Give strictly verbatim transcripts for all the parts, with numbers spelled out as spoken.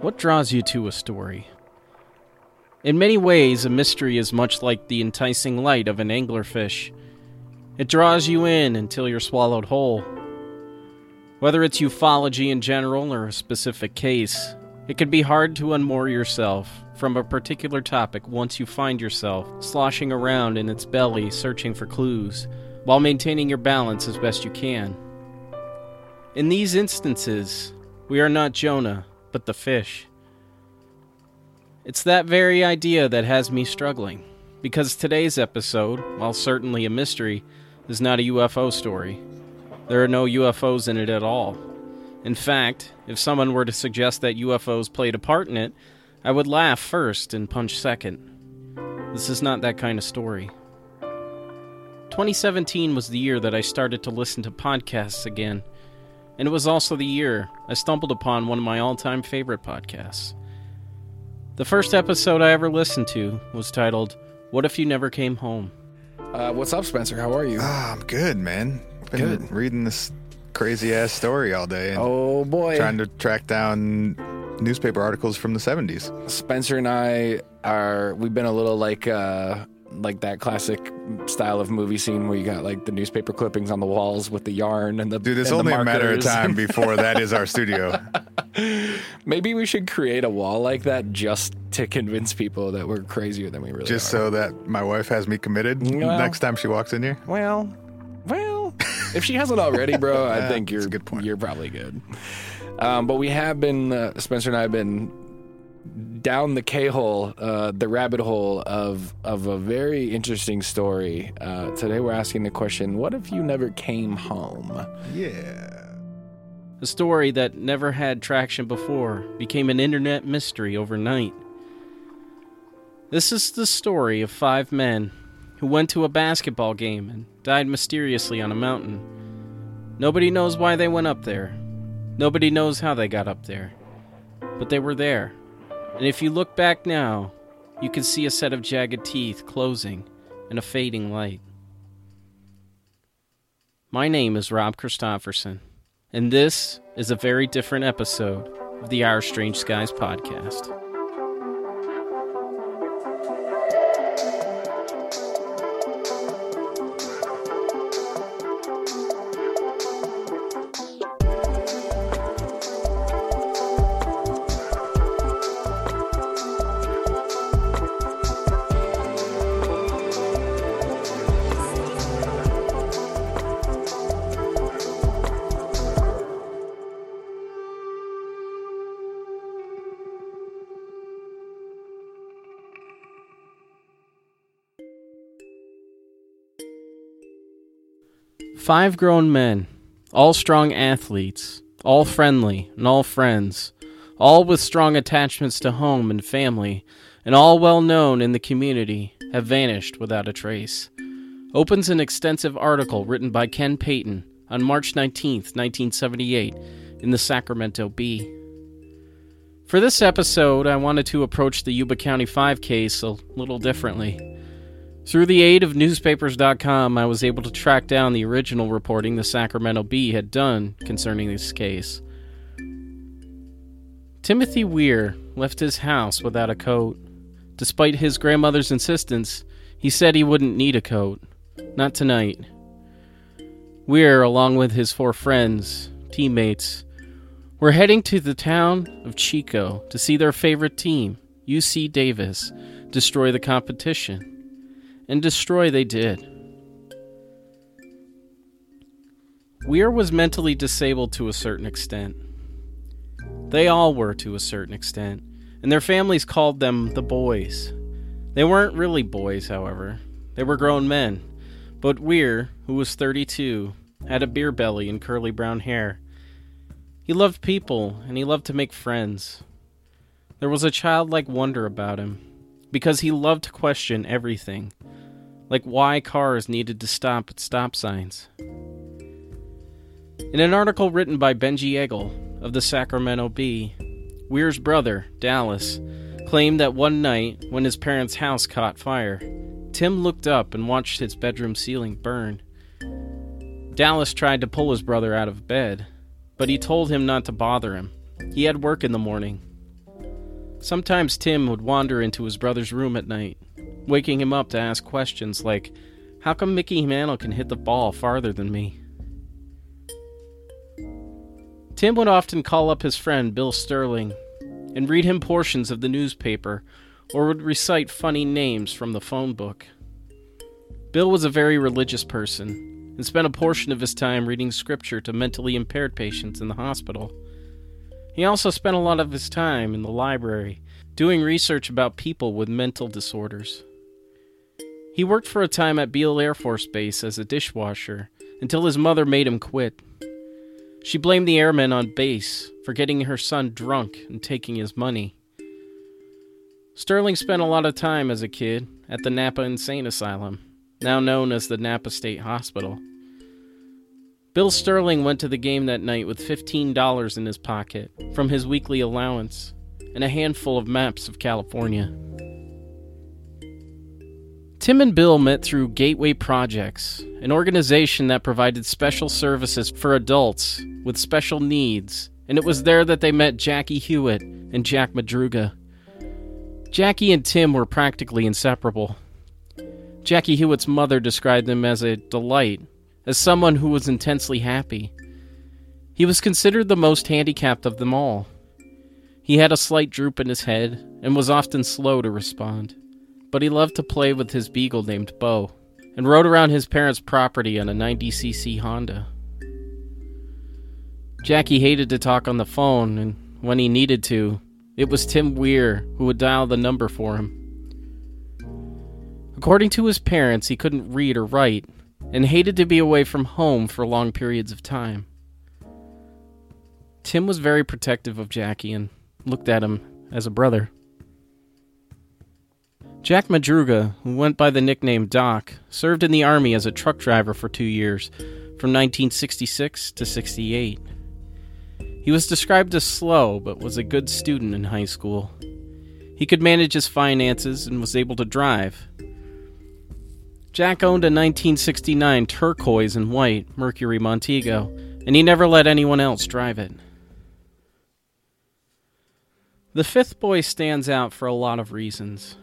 What draws you to a story? In many ways, a mystery is much like the enticing light of an anglerfish. It draws you in until you're swallowed whole. Whether it's ufology in general or a specific case, it can be hard to unmoor yourself from a particular topic once you find yourself sloshing around in its belly searching for clues, while maintaining your balance as best you can. In these instances, we are not Jonah, but the fish. It's that very idea that has me struggling, because today's episode, while certainly a mystery, is not a U F O story. There are no U F Os in it at all. In fact, if someone were to suggest that U F Os played a part in it, I would laugh first and punch second. This is not that kind of story. twenty seventeen was the year that I started to listen to podcasts again, and it was also the year I stumbled upon one of my all-time favorite podcasts. The first episode I ever listened to was titled, What If You Never Came Home? Uh, what's up, Spencer? How are you? Ah, I'm good, man. Been good. Reading this crazy-ass story all day. And oh, boy. Trying to track down newspaper articles from the seventies. Spencer and I are, we've been a little like, uh, like that classic style of movie scene where you got, like, the newspaper clippings on the walls with the yarn and the Dude, it's only a matter of time before that is our studio. Maybe we should create a wall like that just to convince people that we're crazier than we really are. Just so that my wife has me committed well, next time she walks in here. Well... Well, if she hasn't already, bro, I yeah, think you're good point. You're probably good. Um, but we have been, uh, Spencer and I have been down the K-hole, uh, the rabbit hole of of a very interesting story. Uh, today we're asking the question, what if you never came home? Yeah. A story that never had traction before became an internet mystery overnight. This is the story of five men who went to a basketball game and died mysteriously on a mountain. Nobody knows why they went up there. Nobody knows how they got up there. But they were there. And if you look back now, you can see a set of jagged teeth closing in a fading light. My name is Rob Christofferson, and this is a very different episode of the Our Strange Skies podcast. Five grown men, all strong athletes, all friendly and all friends, all with strong attachments to home and family, and all well known in the community, have vanished without a trace. Opens an extensive article written by Ken Payton on March nineteenth, nineteen seventy-eight, in the Sacramento Bee. For this episode, I wanted to approach the Yuba County Five case a little differently. Through the aid of newspapers dot com, I was able to track down the original reporting the Sacramento Bee had done concerning this case. Timothy Weiher left his house without a coat. Despite his grandmother's insistence, he said he wouldn't need a coat. Not tonight. Weiher, along with his four friends, teammates, were heading to the town of Chico to see their favorite team, U C Davis, destroy the competition. And destroy they did. Weiher was mentally disabled to a certain extent. They all were to a certain extent, and their families called them the boys. They weren't really boys, however. They were grown men, but Weiher, who was thirty-two, had a beer belly and curly brown hair. He loved people, and he loved to make friends. There was a childlike wonder about him, because he loved to question everything, like why cars needed to stop at stop signs. In an article written by Benjy Egel of the Sacramento Bee, Weir's brother, Dallas, claimed that one night when his parents' house caught fire, Tim looked up and watched his bedroom ceiling burn. Dallas tried to pull his brother out of bed, but he told him not to bother him. He had work in the morning. Sometimes Tim would wander into his brother's room at night, waking him up to ask questions like, how come Mickey Mantle can hit the ball farther than me? Tim would often call up his friend Bill Sterling and read him portions of the newspaper or would recite funny names from the phone book. Bill was a very religious person and spent a portion of his time reading scripture to mentally impaired patients in the hospital. He also spent a lot of his time in the library doing research about people with mental disorders. He worked for a time at Beale Air Force Base as a dishwasher until his mother made him quit. She blamed the airmen on base for getting her son drunk and taking his money. Sterling spent a lot of time as a kid at the Napa Insane Asylum, now known as the Napa State Hospital. Bill Sterling went to the game that night with fifteen dollars in his pocket from his weekly allowance and a handful of maps of California. Tim and Bill met through Gateway Projects, an organization that provided special services for adults with special needs, and it was there that they met Jackie Hewitt and Jack Madruga. Jackie and Tim were practically inseparable. Jackie Hewitt's mother described him as a delight, as someone who was intensely happy. He was considered the most handicapped of them all. He had a slight droop in his head and was often slow to respond, but he loved to play with his beagle named Bo and rode around his parents' property on a ninety c c Honda. Jackie hated to talk on the phone, and when he needed to, it was Tim Weiher who would dial the number for him. According to his parents, he couldn't read or write and hated to be away from home for long periods of time. Tim was very protective of Jackie and looked at him as a brother. Jack Madruga, who went by the nickname Doc, served in the Army as a truck driver for two years, from nineteen sixty-six to sixty-eight. He was described as slow, but was a good student in high school. He could manage his finances and was able to drive. Jack owned a nineteen sixty-nine turquoise and white Mercury Montego, and he never let anyone else drive it. The fifth boy stands out for a lot of reasons,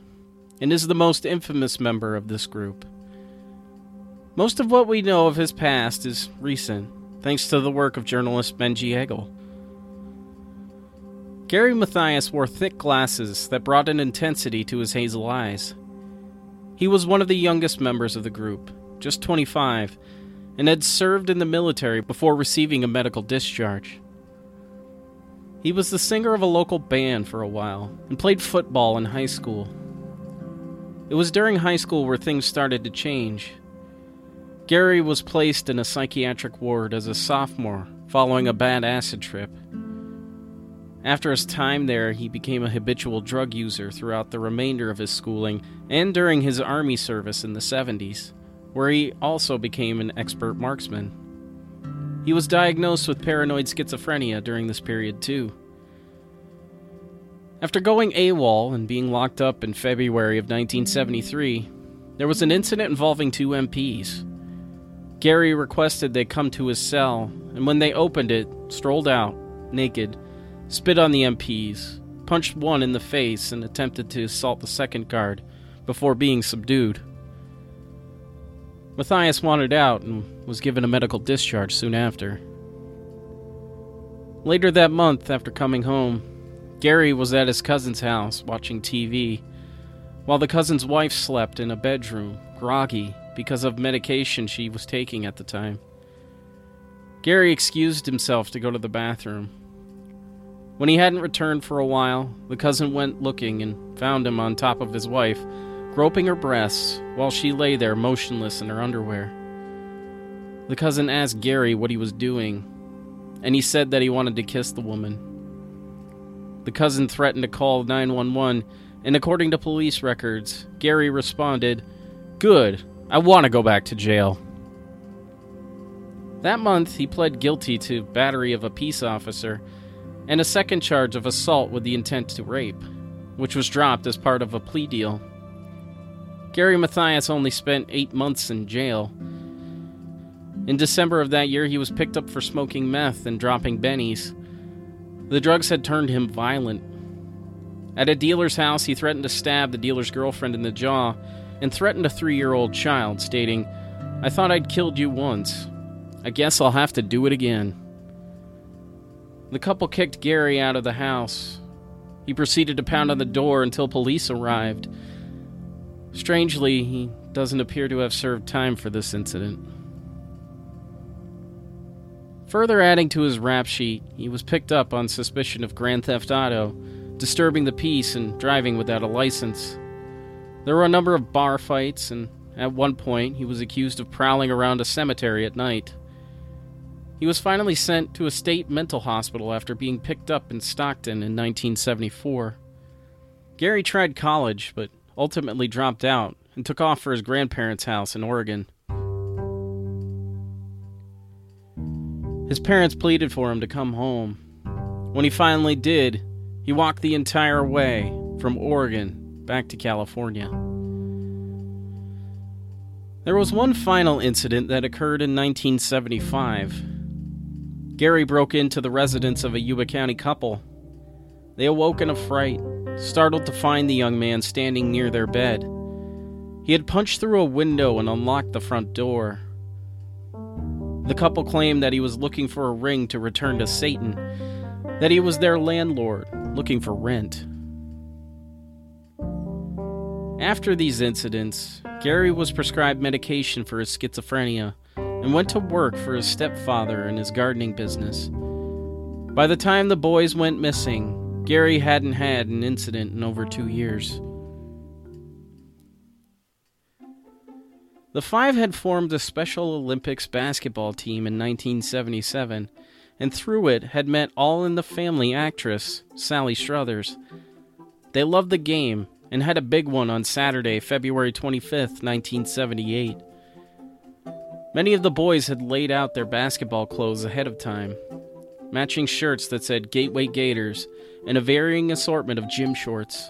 and is the most infamous member of this group. Most of what we know of his past is recent, thanks to the work of journalist Benjy Egel. Gary Mathias wore thick glasses that brought an intensity to his hazel eyes. He was one of the youngest members of the group, just twenty-five, and had served in the military before receiving a medical discharge. He was the singer of a local band for a while and played football in high school. It was during high school where things started to change. Gary was placed in a psychiatric ward as a sophomore following a bad acid trip. After his time there, he became a habitual drug user throughout the remainder of his schooling and during his Army service in the seventies, where he also became an expert marksman. He was diagnosed with paranoid schizophrenia during this period, too. After going AWOL and being locked up in February of nineteen seventy-three, there was an incident involving two M Ps. Gary requested they come to his cell, and when they opened it, strolled out, naked, spit on the M Ps, punched one in the face, and attempted to assault the second guard before being subdued. Mathias wanted out and was given a medical discharge soon after. Later that month, after coming home, Gary was at his cousin's house watching T V, while the cousin's wife slept in a bedroom, groggy because of medication she was taking at the time. Gary excused himself to go to the bathroom. When he hadn't returned for a while, the cousin went looking and found him on top of his wife, groping her breasts while she lay there motionless in her underwear. The cousin asked Gary what he was doing, and he said that he wanted to kiss the woman. The cousin threatened to call nine one one, and according to police records, Gary responded, "Good, I want to go back to jail." That month, he pled guilty to battery of a peace officer and a second charge of assault with the intent to rape, which was dropped as part of a plea deal. Gary Mathias only spent eight months in jail. In December of that year, he was picked up for smoking meth and dropping bennies. The drugs had turned him violent. At a dealer's house, he threatened to stab the dealer's girlfriend in the jaw and threatened a three-year-old child, stating, "I thought I'd killed you once. I guess I'll have to do it again." The couple kicked Gary out of the house. He proceeded to pound on the door until police arrived. Strangely, he doesn't appear to have served time for this incident. Further adding to his rap sheet, he was picked up on suspicion of grand theft auto, disturbing the peace, and driving without a license. There were a number of bar fights, and at one point, he was accused of prowling around a cemetery at night. He was finally sent to a state mental hospital after being picked up in Stockton in nineteen seventy-four. Gary tried college, but ultimately dropped out and took off for his grandparents' house in Oregon. His parents pleaded for him to come home. When he finally did, he walked the entire way from Oregon back to California. There was one final incident that occurred in nineteen seventy-five. Gary broke into the residence of a Yuba County couple. They awoke in a fright, startled to find the young man standing near their bed. He had punched through a window and unlocked the front door. The couple claimed that he was looking for a ring to return to Satan, that he was their landlord, looking for rent. After these incidents, Gary was prescribed medication for his schizophrenia and went to work for his stepfather in his gardening business. By the time the boys went missing, Gary hadn't had an incident in over two years. The Five had formed a Special Olympics basketball team in nineteen seventy-seven, and through it had met all-in-the-family actress Sally Struthers. They loved the game and had a big one on Saturday, February twenty-fifth, nineteen seventy-eight. Many of the boys had laid out their basketball clothes ahead of time, matching shirts that said Gateway Gators and a varying assortment of gym shorts.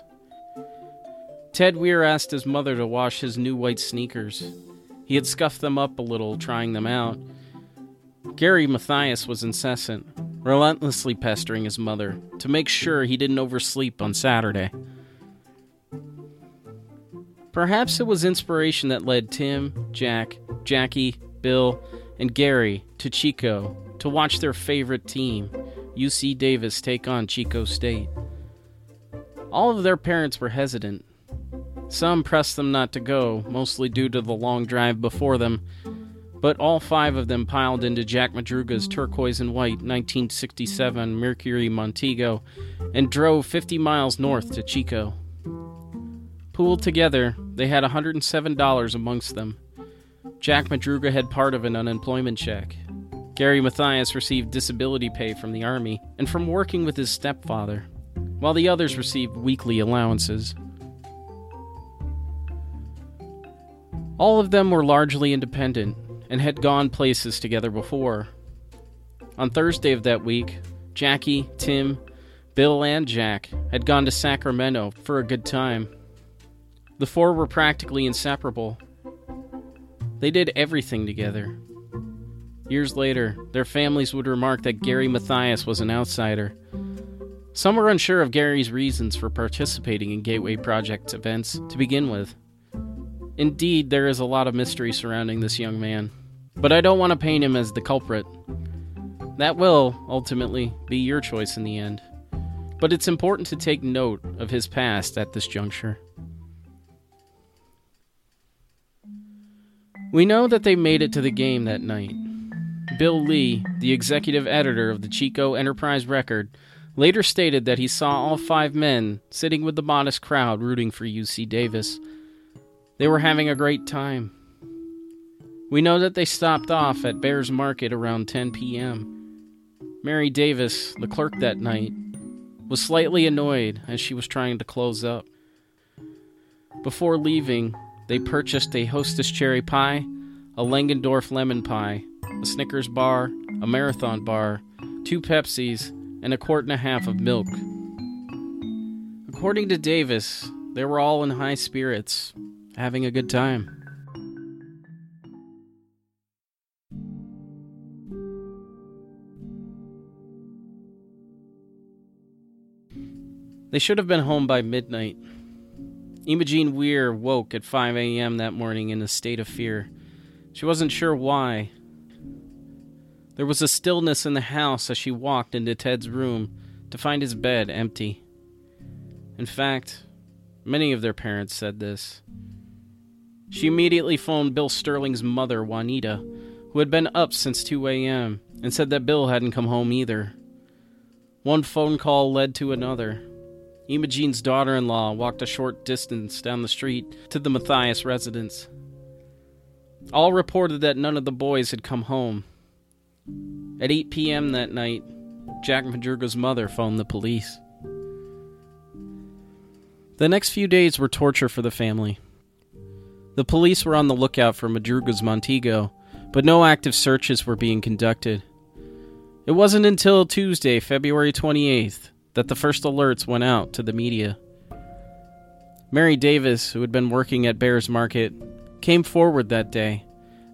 Ted Weiher asked his mother to wash his new white sneakers. He had scuffed them up a little, trying them out. Gary Mathias was incessant, relentlessly pestering his mother to make sure he didn't oversleep on Saturday. Perhaps it was inspiration that led Tim, Jack, Jackie, Bill, and Gary to Chico to watch their favorite team, U C Davis, take on Chico State. All of their parents were hesitant. Some pressed them not to go, mostly due to the long drive before them, but all five of them piled into Jack Madruga's turquoise and white nineteen sixty-seven Mercury Montego and drove fifty miles north to Chico. Pooled together, they had one hundred seven dollars amongst them. Jack Madruga had part of an unemployment check. Gary Mathias received disability pay from the Army and from working with his stepfather, while the others received weekly allowances. All of them were largely independent and had gone places together before. On Thursday of that week, Jackie, Tim, Bill, and Jack had gone to Sacramento for a good time. The four were practically inseparable. They did everything together. Years later, their families would remark that Gary Mathias was an outsider. Some were unsure of Gary's reasons for participating in Gateway Project's events to begin with. Indeed, there is a lot of mystery surrounding this young man, but I don't want to paint him as the culprit. That will, ultimately, be your choice in the end. But it's important to take note of his past at this juncture. We know that they made it to the game that night. Bill Lee, the executive editor of the Chico Enterprise Record, later stated that he saw all five men sitting with the modest crowd rooting for U C Davis. They were having a great time. We know that they stopped off at Bear's Market around ten p.m. Mary Davis, the clerk that night, was slightly annoyed as she was trying to close up. Before leaving, they purchased a Hostess cherry pie, a Langendorf lemon pie, a Snickers bar, a Marathon bar, two Pepsis, and a quart and a half of milk. According to Davis, they were all in high spirits, having a good time. They should have been home by midnight. Imogene Weiher woke at five a.m. that morning in a state of fear. She wasn't sure why. There was a stillness in the house as she walked into Ted's room to find his bed empty. In fact, many of their parents said this. She immediately phoned Bill Sterling's mother, Juanita, who had been up since two a.m., and said that Bill hadn't come home either. One phone call led to another. Imogene's daughter-in-law walked a short distance down the street to the Mathias residence. All reported that none of the boys had come home. At eight p.m. that night, Jack Madruga's mother phoned the police. The next few days were torture for the family. The police were on the lookout for Madruga's Montego, but no active searches were being conducted. It wasn't until Tuesday, February twenty-eighth, that the first alerts went out to the media. Mary Davis, who had been working at Bear's Market, came forward that day,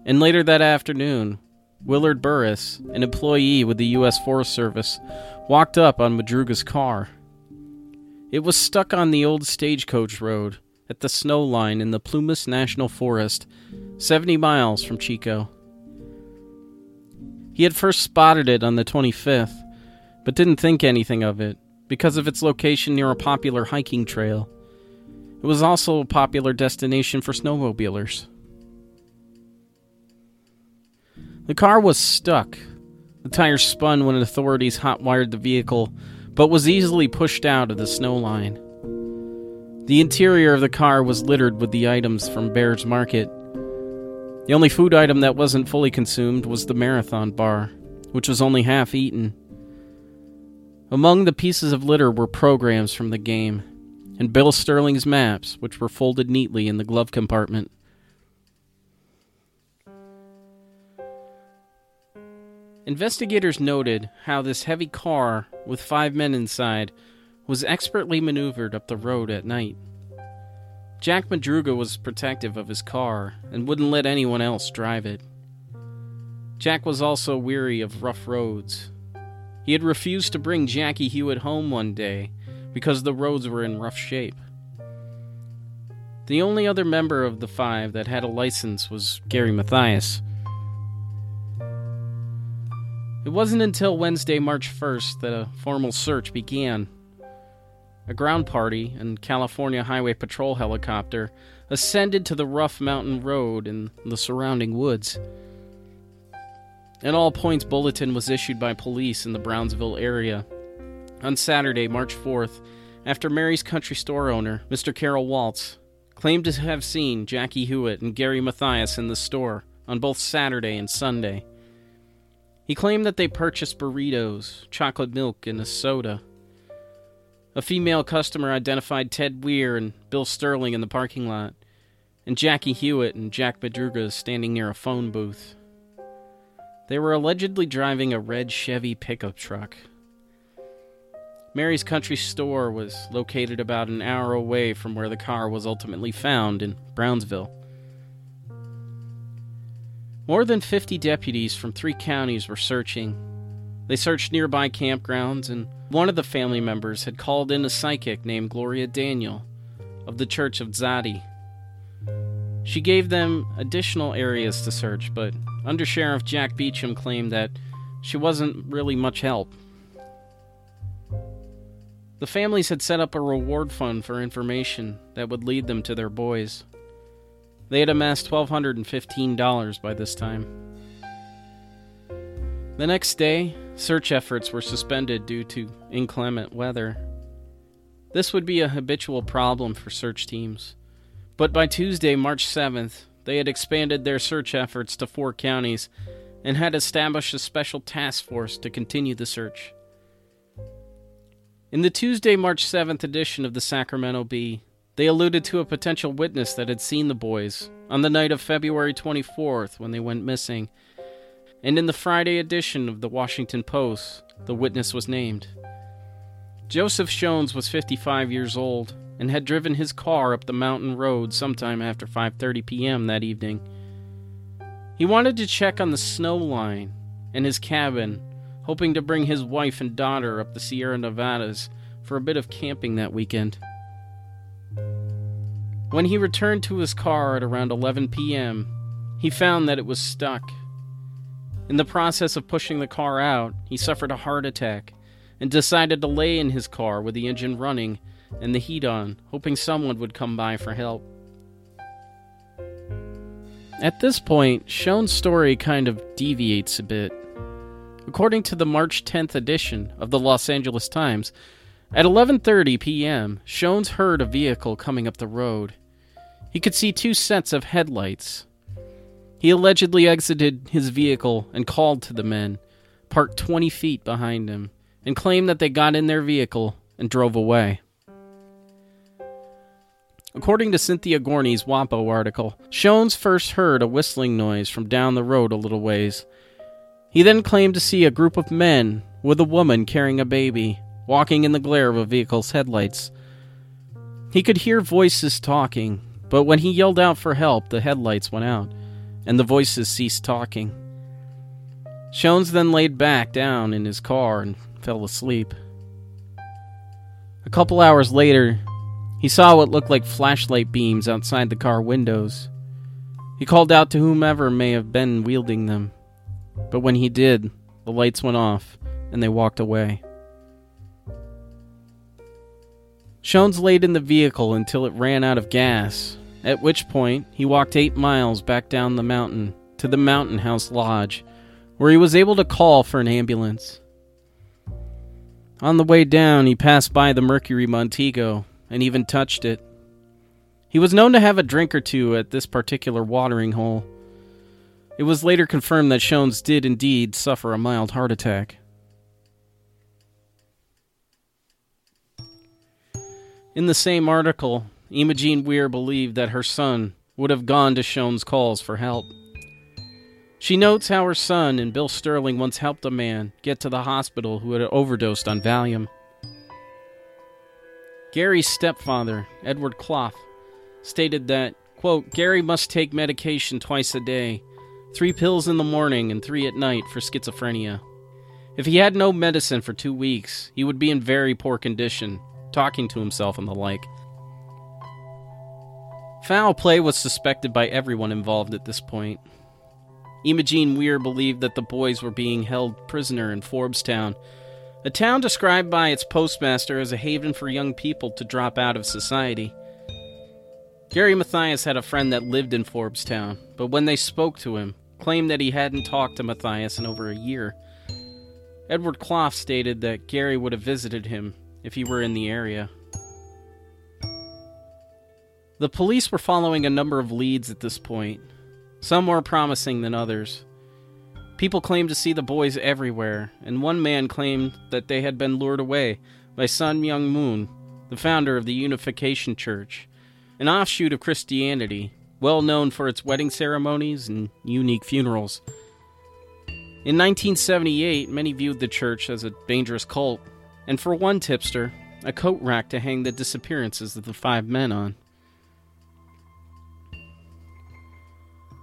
and later that afternoon, Willard Burris, an employee with the U S Forest Service, walked up on Madruga's car. It was stuck on the old stagecoach road at the snow line in the Plumas National Forest, seventy miles from Chico. He had first spotted it on the twenty-fifth, but didn't think anything of it because of its location near a popular hiking trail. It was also a popular destination for snowmobilers. The car was stuck. The tires spun when authorities hot-wired the vehicle, but was easily pushed out of the snow line. The interior of the car was littered with the items from Bear's Market. The only food item that wasn't fully consumed was the Marathon bar, which was only half eaten. Among the pieces of litter were programs from the game, and Bill Sterling's maps, which were folded neatly in the glove compartment. Investigators noted how this heavy car, with five men inside, was expertly maneuvered up the road at night. Jack Madruga was protective of his car and wouldn't let anyone else drive it. Jack was also weary of rough roads. He had refused to bring Jackie Hewitt home one day because the roads were in rough shape. The only other member of the five that had a license was Gary Mathias. It wasn't until Wednesday, March first, that a formal search began. A ground party and California Highway Patrol helicopter ascended to the rough mountain road and the surrounding woods. An all-points bulletin was issued by police in the Brownsville area. On Saturday, March fourth, after Mary's Country Store owner, Mister Carol Waltz, claimed to have seen Jackie Hewitt and Gary Mathias in the store on both Saturday and Sunday. He claimed that they purchased burritos, chocolate milk, and a soda. A female customer identified Ted Weiher and Bill Sterling in the parking lot, and Jackie Hewitt and Jack Madruga standing near a phone booth. They were allegedly driving a red Chevy pickup truck. Mary's Country Store was located about an hour away from where the car was ultimately found in Brownsville. More than fifty deputies from three counties were searching. They searched nearby campgrounds, and one of the family members had called in a psychic named Gloria Daniel of the Church of Zadi. She gave them additional areas to search, but Undersheriff Jack Beecham claimed that she wasn't really much help. The families had set up a reward fund for information that would lead them to their boys. They had amassed one thousand two hundred fifteen dollars by this time. The next day, search efforts were suspended due to inclement weather. This would be a habitual problem for search teams, but by Tuesday, March seventh, they had expanded their search efforts to four counties and had established a special task force to continue the search. In the Tuesday, March seventh edition of the Sacramento Bee, they alluded to a potential witness that had seen the boys on the night of February twenty-fourth when they went missing, and in the Friday edition of the Washington Post, the witness was named. Joseph Shones was fifty-five years old and had driven his car up the mountain road sometime after five thirty p.m. that evening. He wanted to check on the snow line and his cabin, hoping to bring his wife and daughter up the Sierra Nevadas for a bit of camping that weekend. When he returned to his car at around eleven p.m., he found that it was stuck. In the process of pushing the car out, he suffered a heart attack and decided to lay in his car with the engine running and the heat on, hoping someone would come by for help. At this point, Shones' story kind of deviates a bit. According to the March tenth edition of the Los Angeles Times, at eleven thirty p.m., Shones heard a vehicle coming up the road. He could see two sets of headlights. He allegedly exited his vehicle and called to the men, parked twenty feet behind him, and claimed that they got in their vehicle and drove away. According to Cynthia Gorney's WAPO article, Shones first heard a whistling noise from down the road a little ways. He then claimed to see a group of men with a woman carrying a baby, walking in the glare of a vehicle's headlights. He could hear voices talking, but when he yelled out for help, the headlights went out, and the voices ceased talking. Shones then laid back down in his car and fell asleep. A couple hours later, he saw what looked like flashlight beams outside the car windows. He called out to whomever may have been wielding them, but when he did, the lights went off and they walked away. Shones laid in the vehicle until it ran out of gas, at which point, he walked eight miles back down the mountain to the Mountain House Lodge, where he was able to call for an ambulance. On the way down, he passed by the Mercury Montego and even touched it. He was known to have a drink or two at this particular watering hole. It was later confirmed that Shones did indeed suffer a mild heart attack. In the same article, Imogene Weiher believed that her son would have gone to Shones' calls for help. She notes how her son and Bill Sterling once helped a man get to the hospital who had overdosed on Valium. Gary's stepfather, Edward Clough, stated that, quote, "Gary must take medication twice a day, three pills in the morning and three at night for schizophrenia. If he had no medicine for two weeks, he would be in very poor condition, talking to himself and the like." Foul play was suspected by everyone involved at this point. Imogene Weiher believed that the boys were being held prisoner in Forbestown, a town described by its postmaster as a haven for young people to drop out of society. Gary Mathias had a friend that lived in Forbestown, but when they spoke to him, claimed that he hadn't talked to Mathias in over a year. Edward Clough stated that Gary would have visited him if he were in the area. The police were following a number of leads at this point, some more promising than others. People claimed to see the boys everywhere, and one man claimed that they had been lured away by Sun Myung Moon, the founder of the Unification Church, an offshoot of Christianity, well known for its wedding ceremonies and unique funerals. In nineteen seventy-eight, many viewed the church as a dangerous cult, and for one tipster, a coat rack to hang the disappearances of the five men on.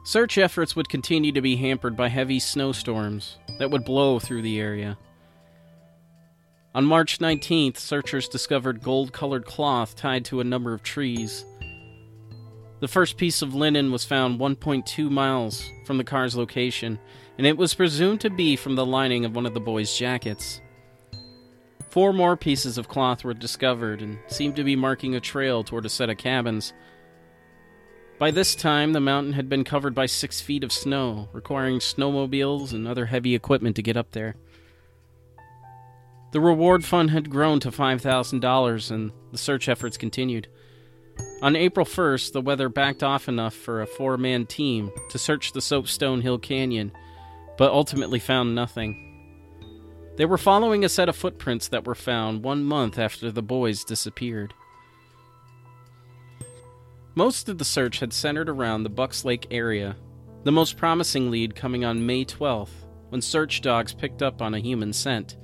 Search efforts would continue to be hampered by heavy snowstorms that would blow through the area. On March nineteenth, searchers discovered gold-colored cloth tied to a number of trees. The first piece of linen was found one point two miles from the car's location, and it was presumed to be from the lining of one of the boys' jackets. Four more pieces of cloth were discovered and seemed to be marking a trail toward a set of cabins. By this time, the mountain had been covered by six feet of snow, requiring snowmobiles and other heavy equipment to get up there. The reward fund had grown to five thousand dollars, and the search efforts continued. On April first, the weather backed off enough for a four-man team to search the Soapstone Hill Canyon, but ultimately found nothing. They were following a set of footprints that were found one month after the boys disappeared. Most of the search had centered around the Bucks Lake area, the most promising lead coming on May twelfth, when search dogs picked up on a human scent.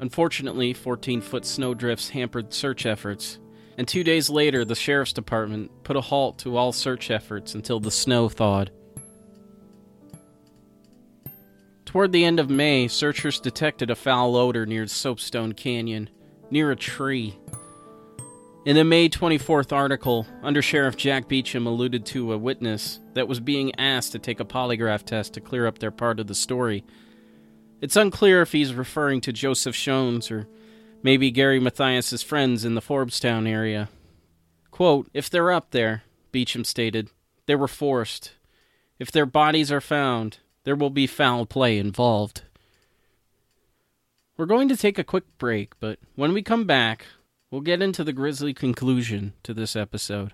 Unfortunately, fourteen-foot snowdrifts hampered search efforts, and two days later the Sheriff's Department put a halt to all search efforts until the snow thawed. Toward the end of May, searchers detected a foul odor near Soapstone Canyon, near a tree. In a May twenty-fourth article, Undersheriff Jack Beecham alluded to a witness that was being asked to take a polygraph test to clear up their part of the story. It's unclear if he's referring to Joseph Shones or maybe Gary Mathias' friends in the Forbestown area. Quote, "If they're up there," Beecham stated, "they were forced. If their bodies are found, there will be foul play involved." We're going to take a quick break, but when we come back, we'll get into the grisly conclusion to this episode.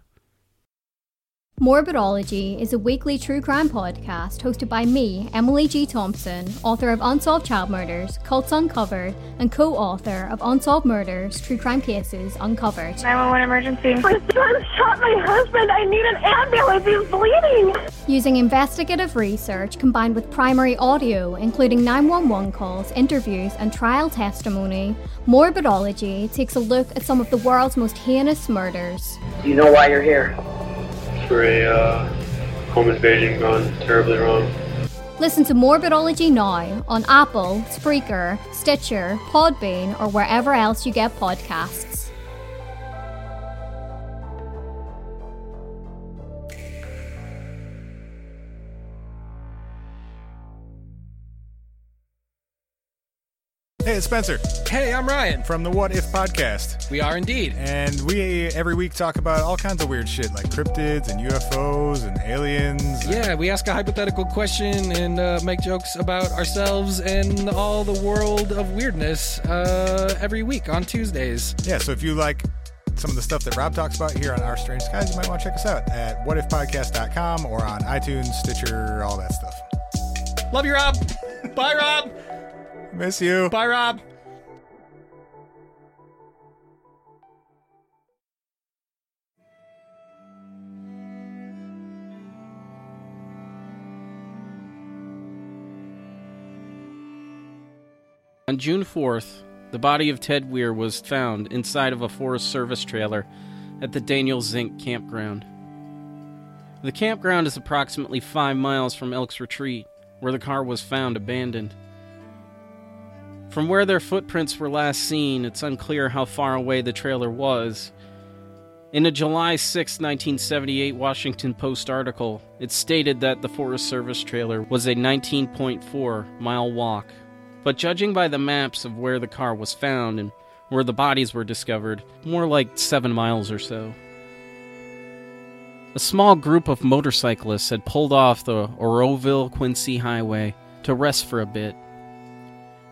Morbidology is a weekly true crime podcast hosted by me, Emily G. Thompson, author of Unsolved Child Murders, Cults Uncovered, and co-author of Unsolved Murders, True Crime Cases Uncovered. nine one one emergency. My son shot my husband. I need an ambulance. He's bleeding. Using investigative research combined with primary audio, including nine one one calls, interviews, and trial testimony, Morbidology takes a look at some of the world's most heinous murders. Do you know why you're here? For a uh, home invasion gone terribly wrong. Listen to Morbidology now on Apple, Spreaker, Stitcher, Podbean, or wherever else you get podcasts. Hey, it's Spencer. Hey, I'm Ryan. From the What If Podcast. We are indeed. And we, every week, talk about all kinds of weird shit, like cryptids and U F Os and aliens. Yeah, we ask a hypothetical question and uh, make jokes about ourselves and all the world of weirdness uh, every week on Tuesdays. Yeah, so if you like some of the stuff that Rob talks about here on Our Strange Skies, you might want to check us out at what if podcast dot com or on iTunes, Stitcher, all that stuff. Love you, Rob. Bye, Rob. Miss you. Bye, Rob. On June fourth, the body of Ted Weiher was found inside of a Forest Service trailer at the Daniel Zink campground. The campground is approximately five miles from Elk's Retreat, where the car was found abandoned. From where their footprints were last seen, it's unclear how far away the trailer was. In a July sixth, nineteen seventy-eight Washington Post article, it stated that the Forest Service trailer was a nineteen point four mile walk. But judging by the maps of where the car was found and where the bodies were discovered, more like seven miles or so. A small group of motorcyclists had pulled off the Oroville-Quincy Highway to rest for a bit.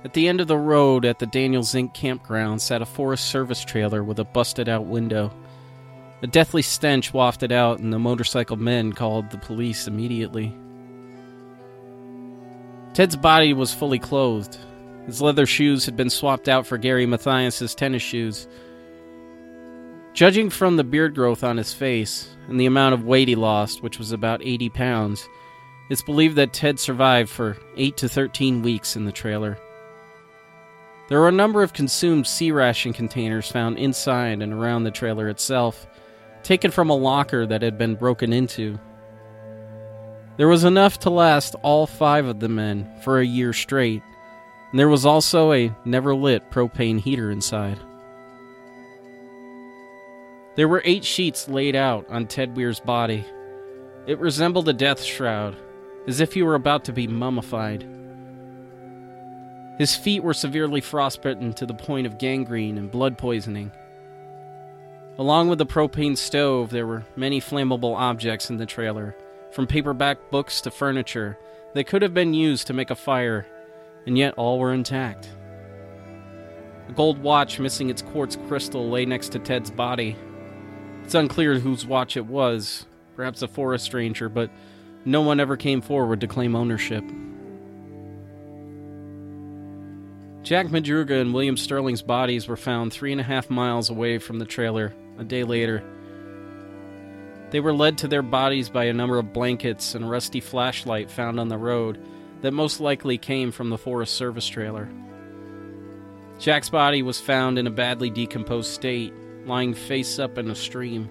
At the end of the road at the Daniel Zink campground sat a Forest Service trailer with a busted-out window. A deathly stench wafted out, and the motorcycle men called the police immediately. Ted's body was fully clothed. His leather shoes had been swapped out for Gary Mathias' tennis shoes. Judging from the beard growth on his face and the amount of weight he lost, which was about eighty pounds, it's believed that Ted survived for eight to thirteen weeks in the trailer. There were a number of consumed sea ration containers found inside and around the trailer itself, taken from a locker that had been broken into. There was enough to last all five of the men for a year straight, and there was also a never-lit propane heater inside. There were eight sheets laid out on Ted Weir's body. It resembled a death shroud, as if he were about to be mummified. His feet were severely frostbitten to the point of gangrene and blood poisoning. Along with the propane stove, there were many flammable objects in the trailer, from paperback books to furniture that could have been used to make a fire, and yet all were intact. A gold watch missing its quartz crystal lay next to Ted's body. It's unclear whose watch it was, perhaps a forest ranger, but no one ever came forward to claim ownership. Jack Madruga and William Sterling's bodies were found three and a half miles away from the trailer a day later. They were led to their bodies by a number of blankets and a rusty flashlight found on the road that most likely came from the Forest Service trailer. Jack's body was found in a badly decomposed state, lying face up in a stream.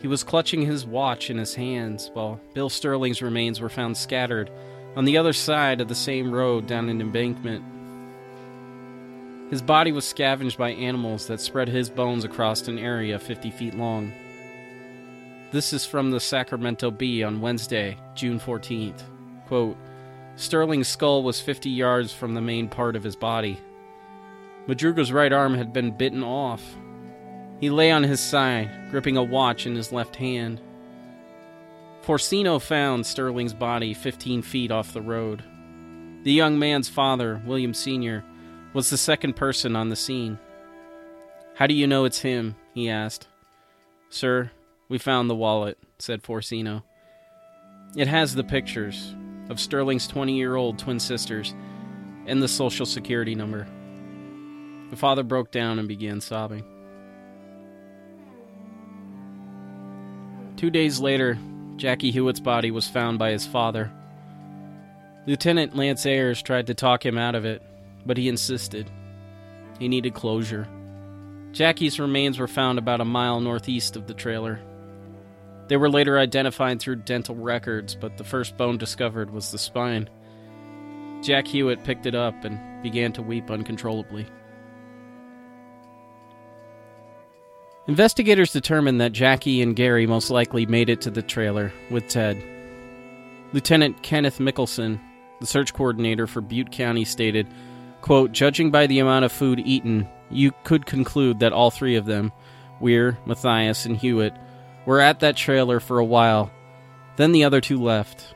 He was clutching his watch in his hands, while Bill Sterling's remains were found scattered on the other side of the same road down an embankment. His body was scavenged by animals that spread his bones across an area fifty feet long. This is from the Sacramento Bee on Wednesday, June fourteenth. Quote, Sterling's skull was fifty yards from the main part of his body. Madruga's right arm had been bitten off. He lay on his side, gripping a watch in his left hand. Forcino found Sterling's body fifteen feet off the road. The young man's father, William Senior, was the second person on the scene. How do you know it's him? He asked. Sir, we found the wallet, said Forcino. It has the pictures of Sterling's twenty-year-old twin sisters and the social security number. The father broke down and began sobbing. Two days later, Jackie Hewitt's body was found by his father. Lieutenant Lance Ayers tried to talk him out of it, but he insisted. He needed closure. Jackie's remains were found about a mile northeast of the trailer. They were later identified through dental records, but the first bone discovered was the spine. Jack Hewitt picked it up and began to weep uncontrollably. Investigators determined that Jackie and Gary most likely made it to the trailer with Ted. Lieutenant Kenneth Mickelson, the search coordinator for Butte County, stated, quote, judging by the amount of food eaten, you could conclude that all three of them, Weiher, Mathias, and Hewitt, were at that trailer for a while. Then the other two left.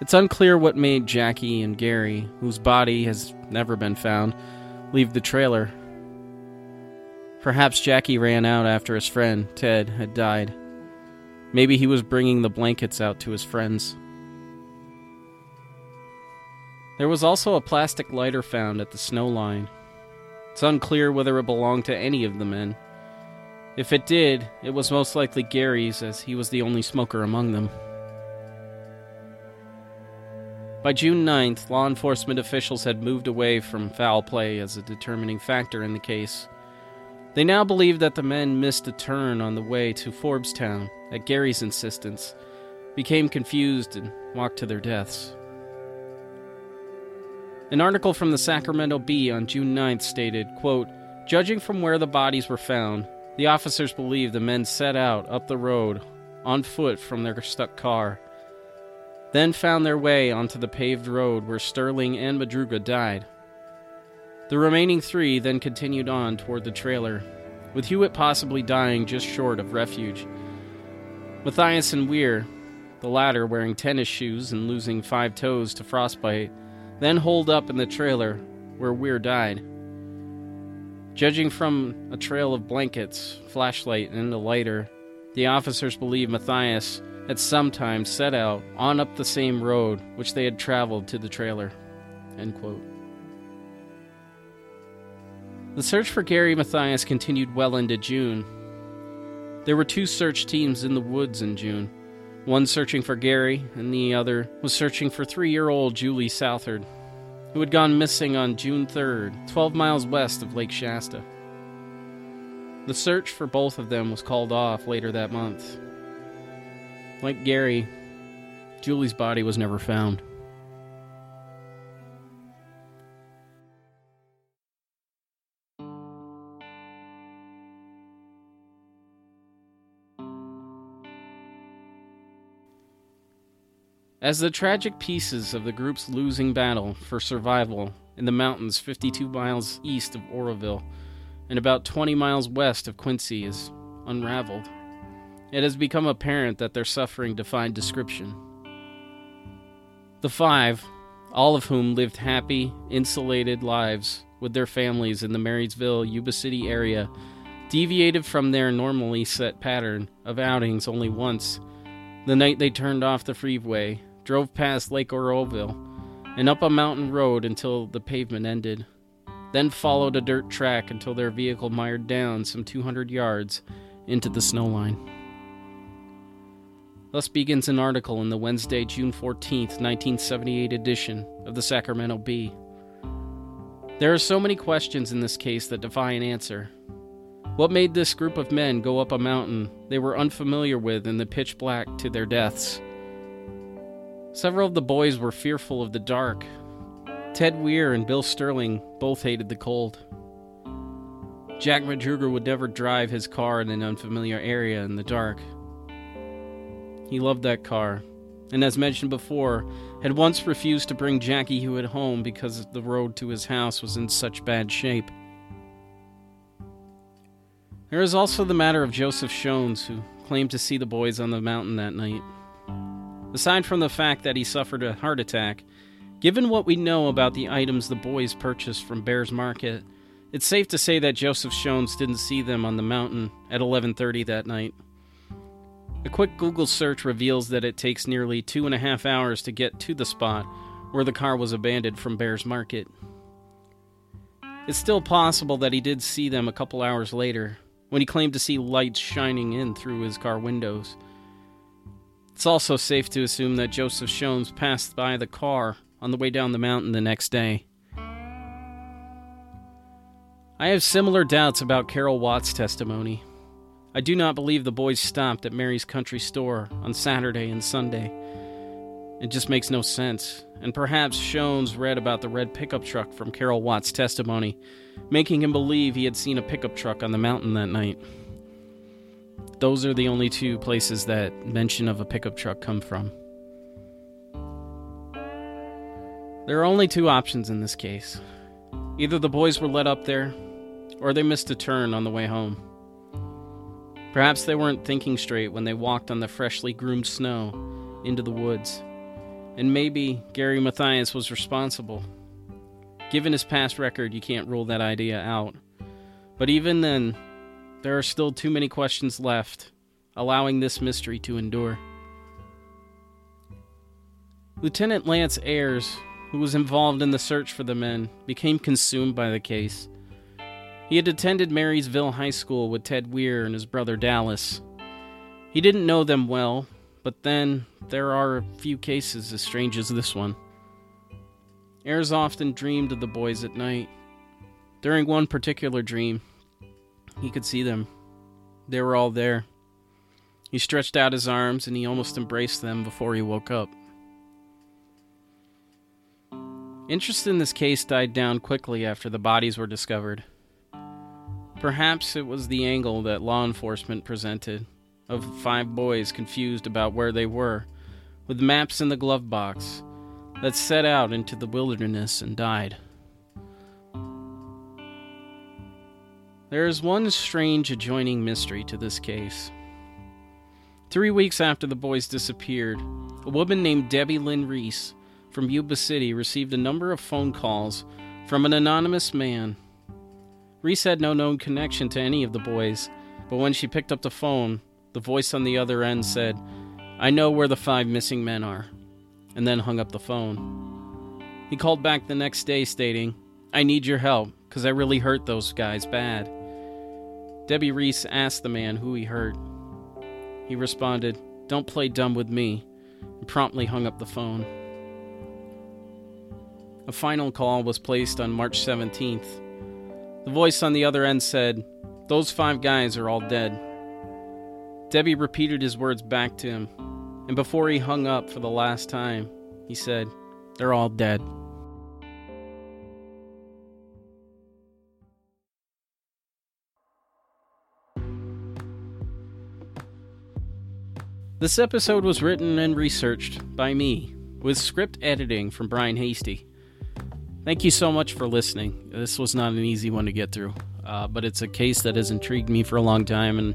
It's unclear what made Jackie and Gary, whose body has never been found, leave the trailer. Perhaps Jackie ran out after his friend, Ted, had died. Maybe he was bringing the blankets out to his friends. There was also a plastic lighter found at the snow line. It's unclear whether it belonged to any of the men. If it did, it was most likely Gary's, as he was the only smoker among them. By June ninth, law enforcement officials had moved away from foul play as a determining factor in the case. They now believed that the men missed a turn on the way to Forbestown, at Gary's insistence, became confused, and walked to their deaths. An article from the Sacramento Bee on June ninth stated, quote, judging from where the bodies were found, the officers believe the men set out up the road on foot from their stuck car, then found their way onto the paved road where Sterling and Madruga died. The remaining three then continued on toward the trailer, with Hewitt possibly dying just short of refuge. Mathias and Weiher, the latter wearing tennis shoes and losing five toes to frostbite, then holed up in the trailer where Weiher died. Judging from a trail of blankets, flashlight, and a lighter, the officers believe Mathias had sometime set out on up the same road which they had traveled to the trailer. End quote. The search for Gary Mathias continued well into June. There were two search teams in the woods in June, one searching for Gary, and the other was searching for three-year-old Julie Southard, who had gone missing on June third, twelve miles west of Lake Shasta. The search for both of them was called off later that month. Like Gary, Julie's body was never found. As the tragic pieces of the group's losing battle for survival in the mountains fifty-two miles east of Oroville and about twenty miles west of Quincy is unraveled, it has become apparent that their suffering defied description. The five, all of whom lived happy, insulated lives with their families in the Marysville, Yuba City area, deviated from their normally set pattern of outings only once, the night they turned off the freeway, drove past Lake Oroville and up a mountain road until the pavement ended, then followed a dirt track until their vehicle mired down some two hundred yards into the snow line. Thus begins an article in the Wednesday, June fourteenth, nineteen seventy-eight edition of the Sacramento Bee. There are so many questions in this case that defy an answer. What made this group of men go up a mountain they were unfamiliar with in the pitch black to their deaths? Several of the boys were fearful of the dark. Ted Weiher and Bill Sterling both hated the cold. Jack Madruga would never drive his car in an unfamiliar area in the dark. He loved that car, and as mentioned before, had once refused to bring Jackie Hewitt home because the road to his house was in such bad shape. There is also the matter of Joseph Shones, who claimed to see the boys on the mountain that night. Aside from the fact that he suffered a heart attack, given what we know about the items the boys purchased from Bear's Market, it's safe to say that Joseph Shones didn't see them on the mountain at eleven thirty that night. A quick Google search reveals that it takes nearly two and a half hours to get to the spot where the car was abandoned from Bear's Market. It's still possible that he did see them a couple hours later, when he claimed to see lights shining in through his car windows. It's also safe to assume that Joseph Shones passed by the car on the way down the mountain the next day. I have similar doubts about Carol Watt's testimony. I do not believe the boys stopped at Mary's Country Store on Saturday and Sunday. It just makes no sense, and perhaps Shones read about the red pickup truck from Carol Watt's testimony, making him believe he had seen a pickup truck on the mountain that night. Those are the only two places that mention of a pickup truck come from. There are only two options in this case. Either the boys were led up there, or they missed a turn on the way home. Perhaps they weren't thinking straight when they walked on the freshly groomed snow into the woods. And maybe Gary Mathias was responsible. Given his past record, you can't rule that idea out. But even then, there are still too many questions left, allowing this mystery to endure. Lieutenant Lance Ayers, who was involved in the search for the men, became consumed by the case. He had attended Marysville High School with Ted Weiher and his brother Dallas. He didn't know them well, but then there are a few cases as strange as this one. Ayers often dreamed of the boys at night. During one particular dream, he could see them. They were all there. He stretched out his arms and he almost embraced them before he woke up. Interest in this case died down quickly after the bodies were discovered. Perhaps it was the angle that law enforcement presented, of five boys confused about where they were, with maps in the glove box, that set out into the wilderness and died. There is one strange adjoining mystery to this case. Three weeks after the boys disappeared, a woman named Debbie Lynn Reese from Yuba City received a number of phone calls from an anonymous man. Reese had no known connection to any of the boys, but when she picked up the phone, the voice on the other end said, "I know where the five missing men are," and then hung up the phone. He called back the next day stating, "I need your help, because I really hurt those guys bad." Debbie Reese asked the man who he hurt. He responded, "Don't play dumb with me," and promptly hung up the phone. A final call was placed on March seventeenth. The voice on the other end said, "Those five guys are all dead." Debbie repeated his words back to him, and before he hung up for the last time, he said, "They're all dead." This episode was written and researched by me, with script editing from Brian Hasty. Thank you so much for listening. This was not an easy one to get through, uh, but it's a case that has intrigued me for a long time, and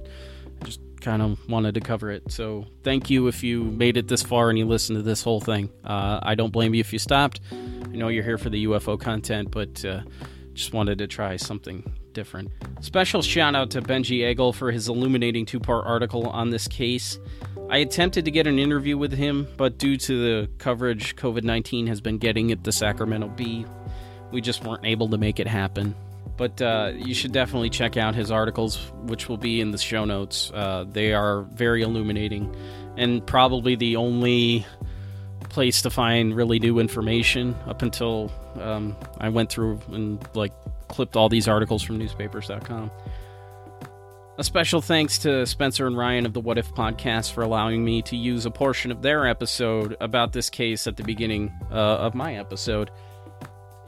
I just kind of wanted to cover it. So thank you if you made it this far and you listened to this whole thing. Uh, I don't blame you if you stopped. I know you're here for the U F O content, but uh, just wanted to try something different. Special shout out to Benjy Egel for his illuminating two-part article on this case. I attempted to get an interview with him, but due to the coverage covid nineteen has been getting at the Sacramento Bee, we just weren't able to make it happen. But uh, you should definitely check out his articles, which will be in the show notes. Uh, they are very illuminating, and probably the only place to find really new information up until um, I went through and like clipped all these articles from newspapers dot com. A special thanks to Spencer and Ryan of the What If Podcast for allowing me to use a portion of their episode about this case at the beginning uh, of my episode.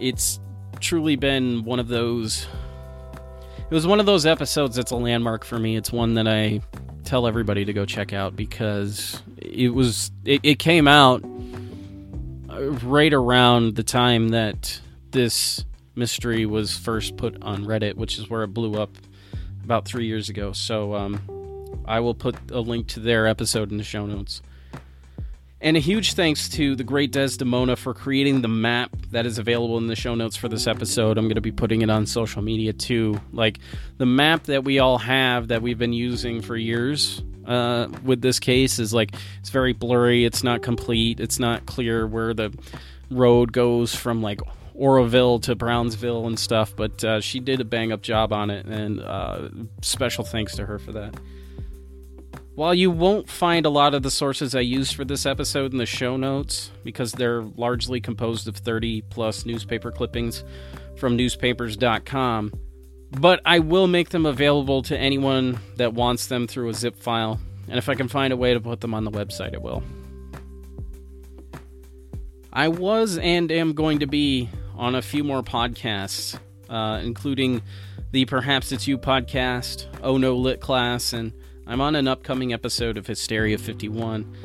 it's truly been one of those... It was one of those episodes that's a landmark for me. It's one that I tell everybody to go check out because it was it, it came out right around the time that this mystery was first put on Reddit, which is where it blew up about three years ago. So um, I will put a link to their episode in the show notes. And a huge thanks to the great Desdemona for creating the map that is available in the show notes for this episode. I'm going to be putting it on social media too. Like the map that we all have that we've been using for years uh, with this case is like, it's very blurry. It's not complete. It's not clear where the road goes from like Oroville to Brownsville and stuff. But uh, she did a bang up job on it. And uh, special thanks to her for that. While you won't find a lot of the sources I used for this episode in the show notes, because they're largely composed of thirty-plus newspaper clippings from newspapers dot com, but I will make them available to anyone that wants them through a zip file, and if I can find a way to put them on the website, I will. I was and am going to be on a few more podcasts, uh, including the Perhaps It's You podcast, Oh No Lit Class, and I'm on an upcoming episode of Hysteria fifty-one.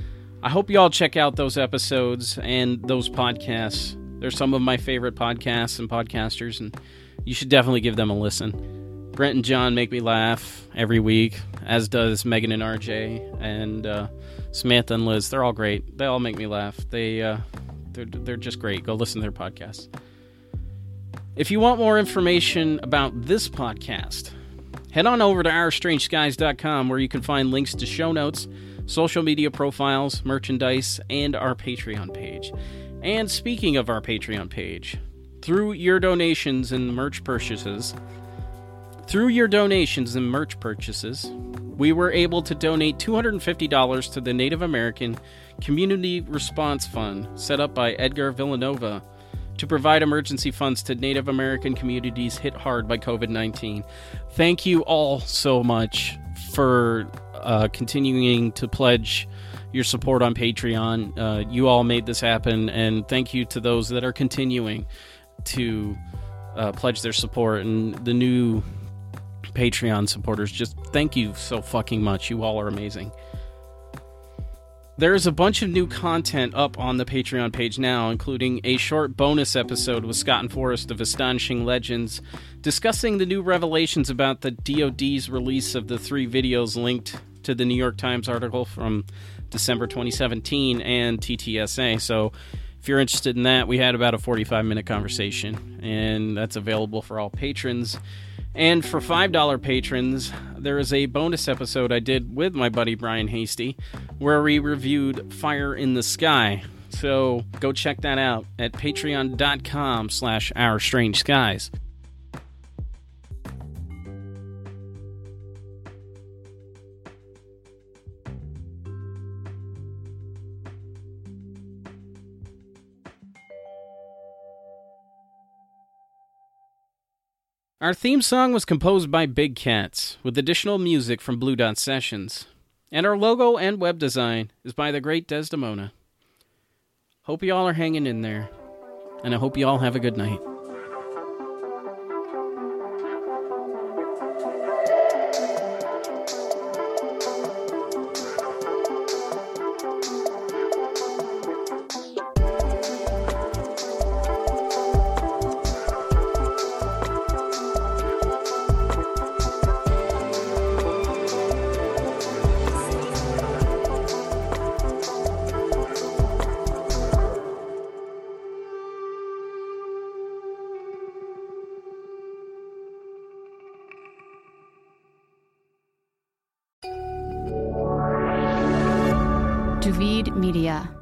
I hope you all check out those episodes and those podcasts. They're some of my favorite podcasts and podcasters, and you should definitely give them a listen. Brent and John make me laugh every week, as does Megan and R J, and uh, Samantha and Liz. They're all great. They all make me laugh. They, uh, they're, they're just great. Go listen to their podcasts. If you want more information about this podcast, head on over to our strange skies dot com where you can find links to show notes, social media profiles, merchandise, and our Patreon page. And speaking of our Patreon page, through your donations and merch purchases, through your donations and merch purchases, we were able to donate two hundred fifty dollars to the Native American Community Response Fund set up by Edgar Villanueva to provide emergency funds to Native American communities hit hard by covid nineteen. Thank you all so much for uh, continuing to pledge your support on Patreon. Uh, you all made this happen, and thank you to those that are continuing to uh, pledge their support. And the new Patreon supporters, just thank you so fucking much. You all are amazing. There is a bunch of new content up on the Patreon page now, including a short bonus episode with Scott and Forrest of Astonishing Legends, discussing the new revelations about the D O D's release of the three videos linked to the New York Times article from December twenty seventeen and T T S A. So if you're interested in that, we had about a forty-five minute conversation, and that's available for all patrons. And for five dollar patrons, there is a bonus episode I did with my buddy Brian Hasty where we reviewed Fire in the Sky. So go check that out at patreon.com slash Our Strange Skies. Our theme song was composed by Big Cats, with additional music from Blue Dot Sessions. And our logo and web design is by the great Desdemona. Hope you all are hanging in there, and I hope you all have a good night. Media.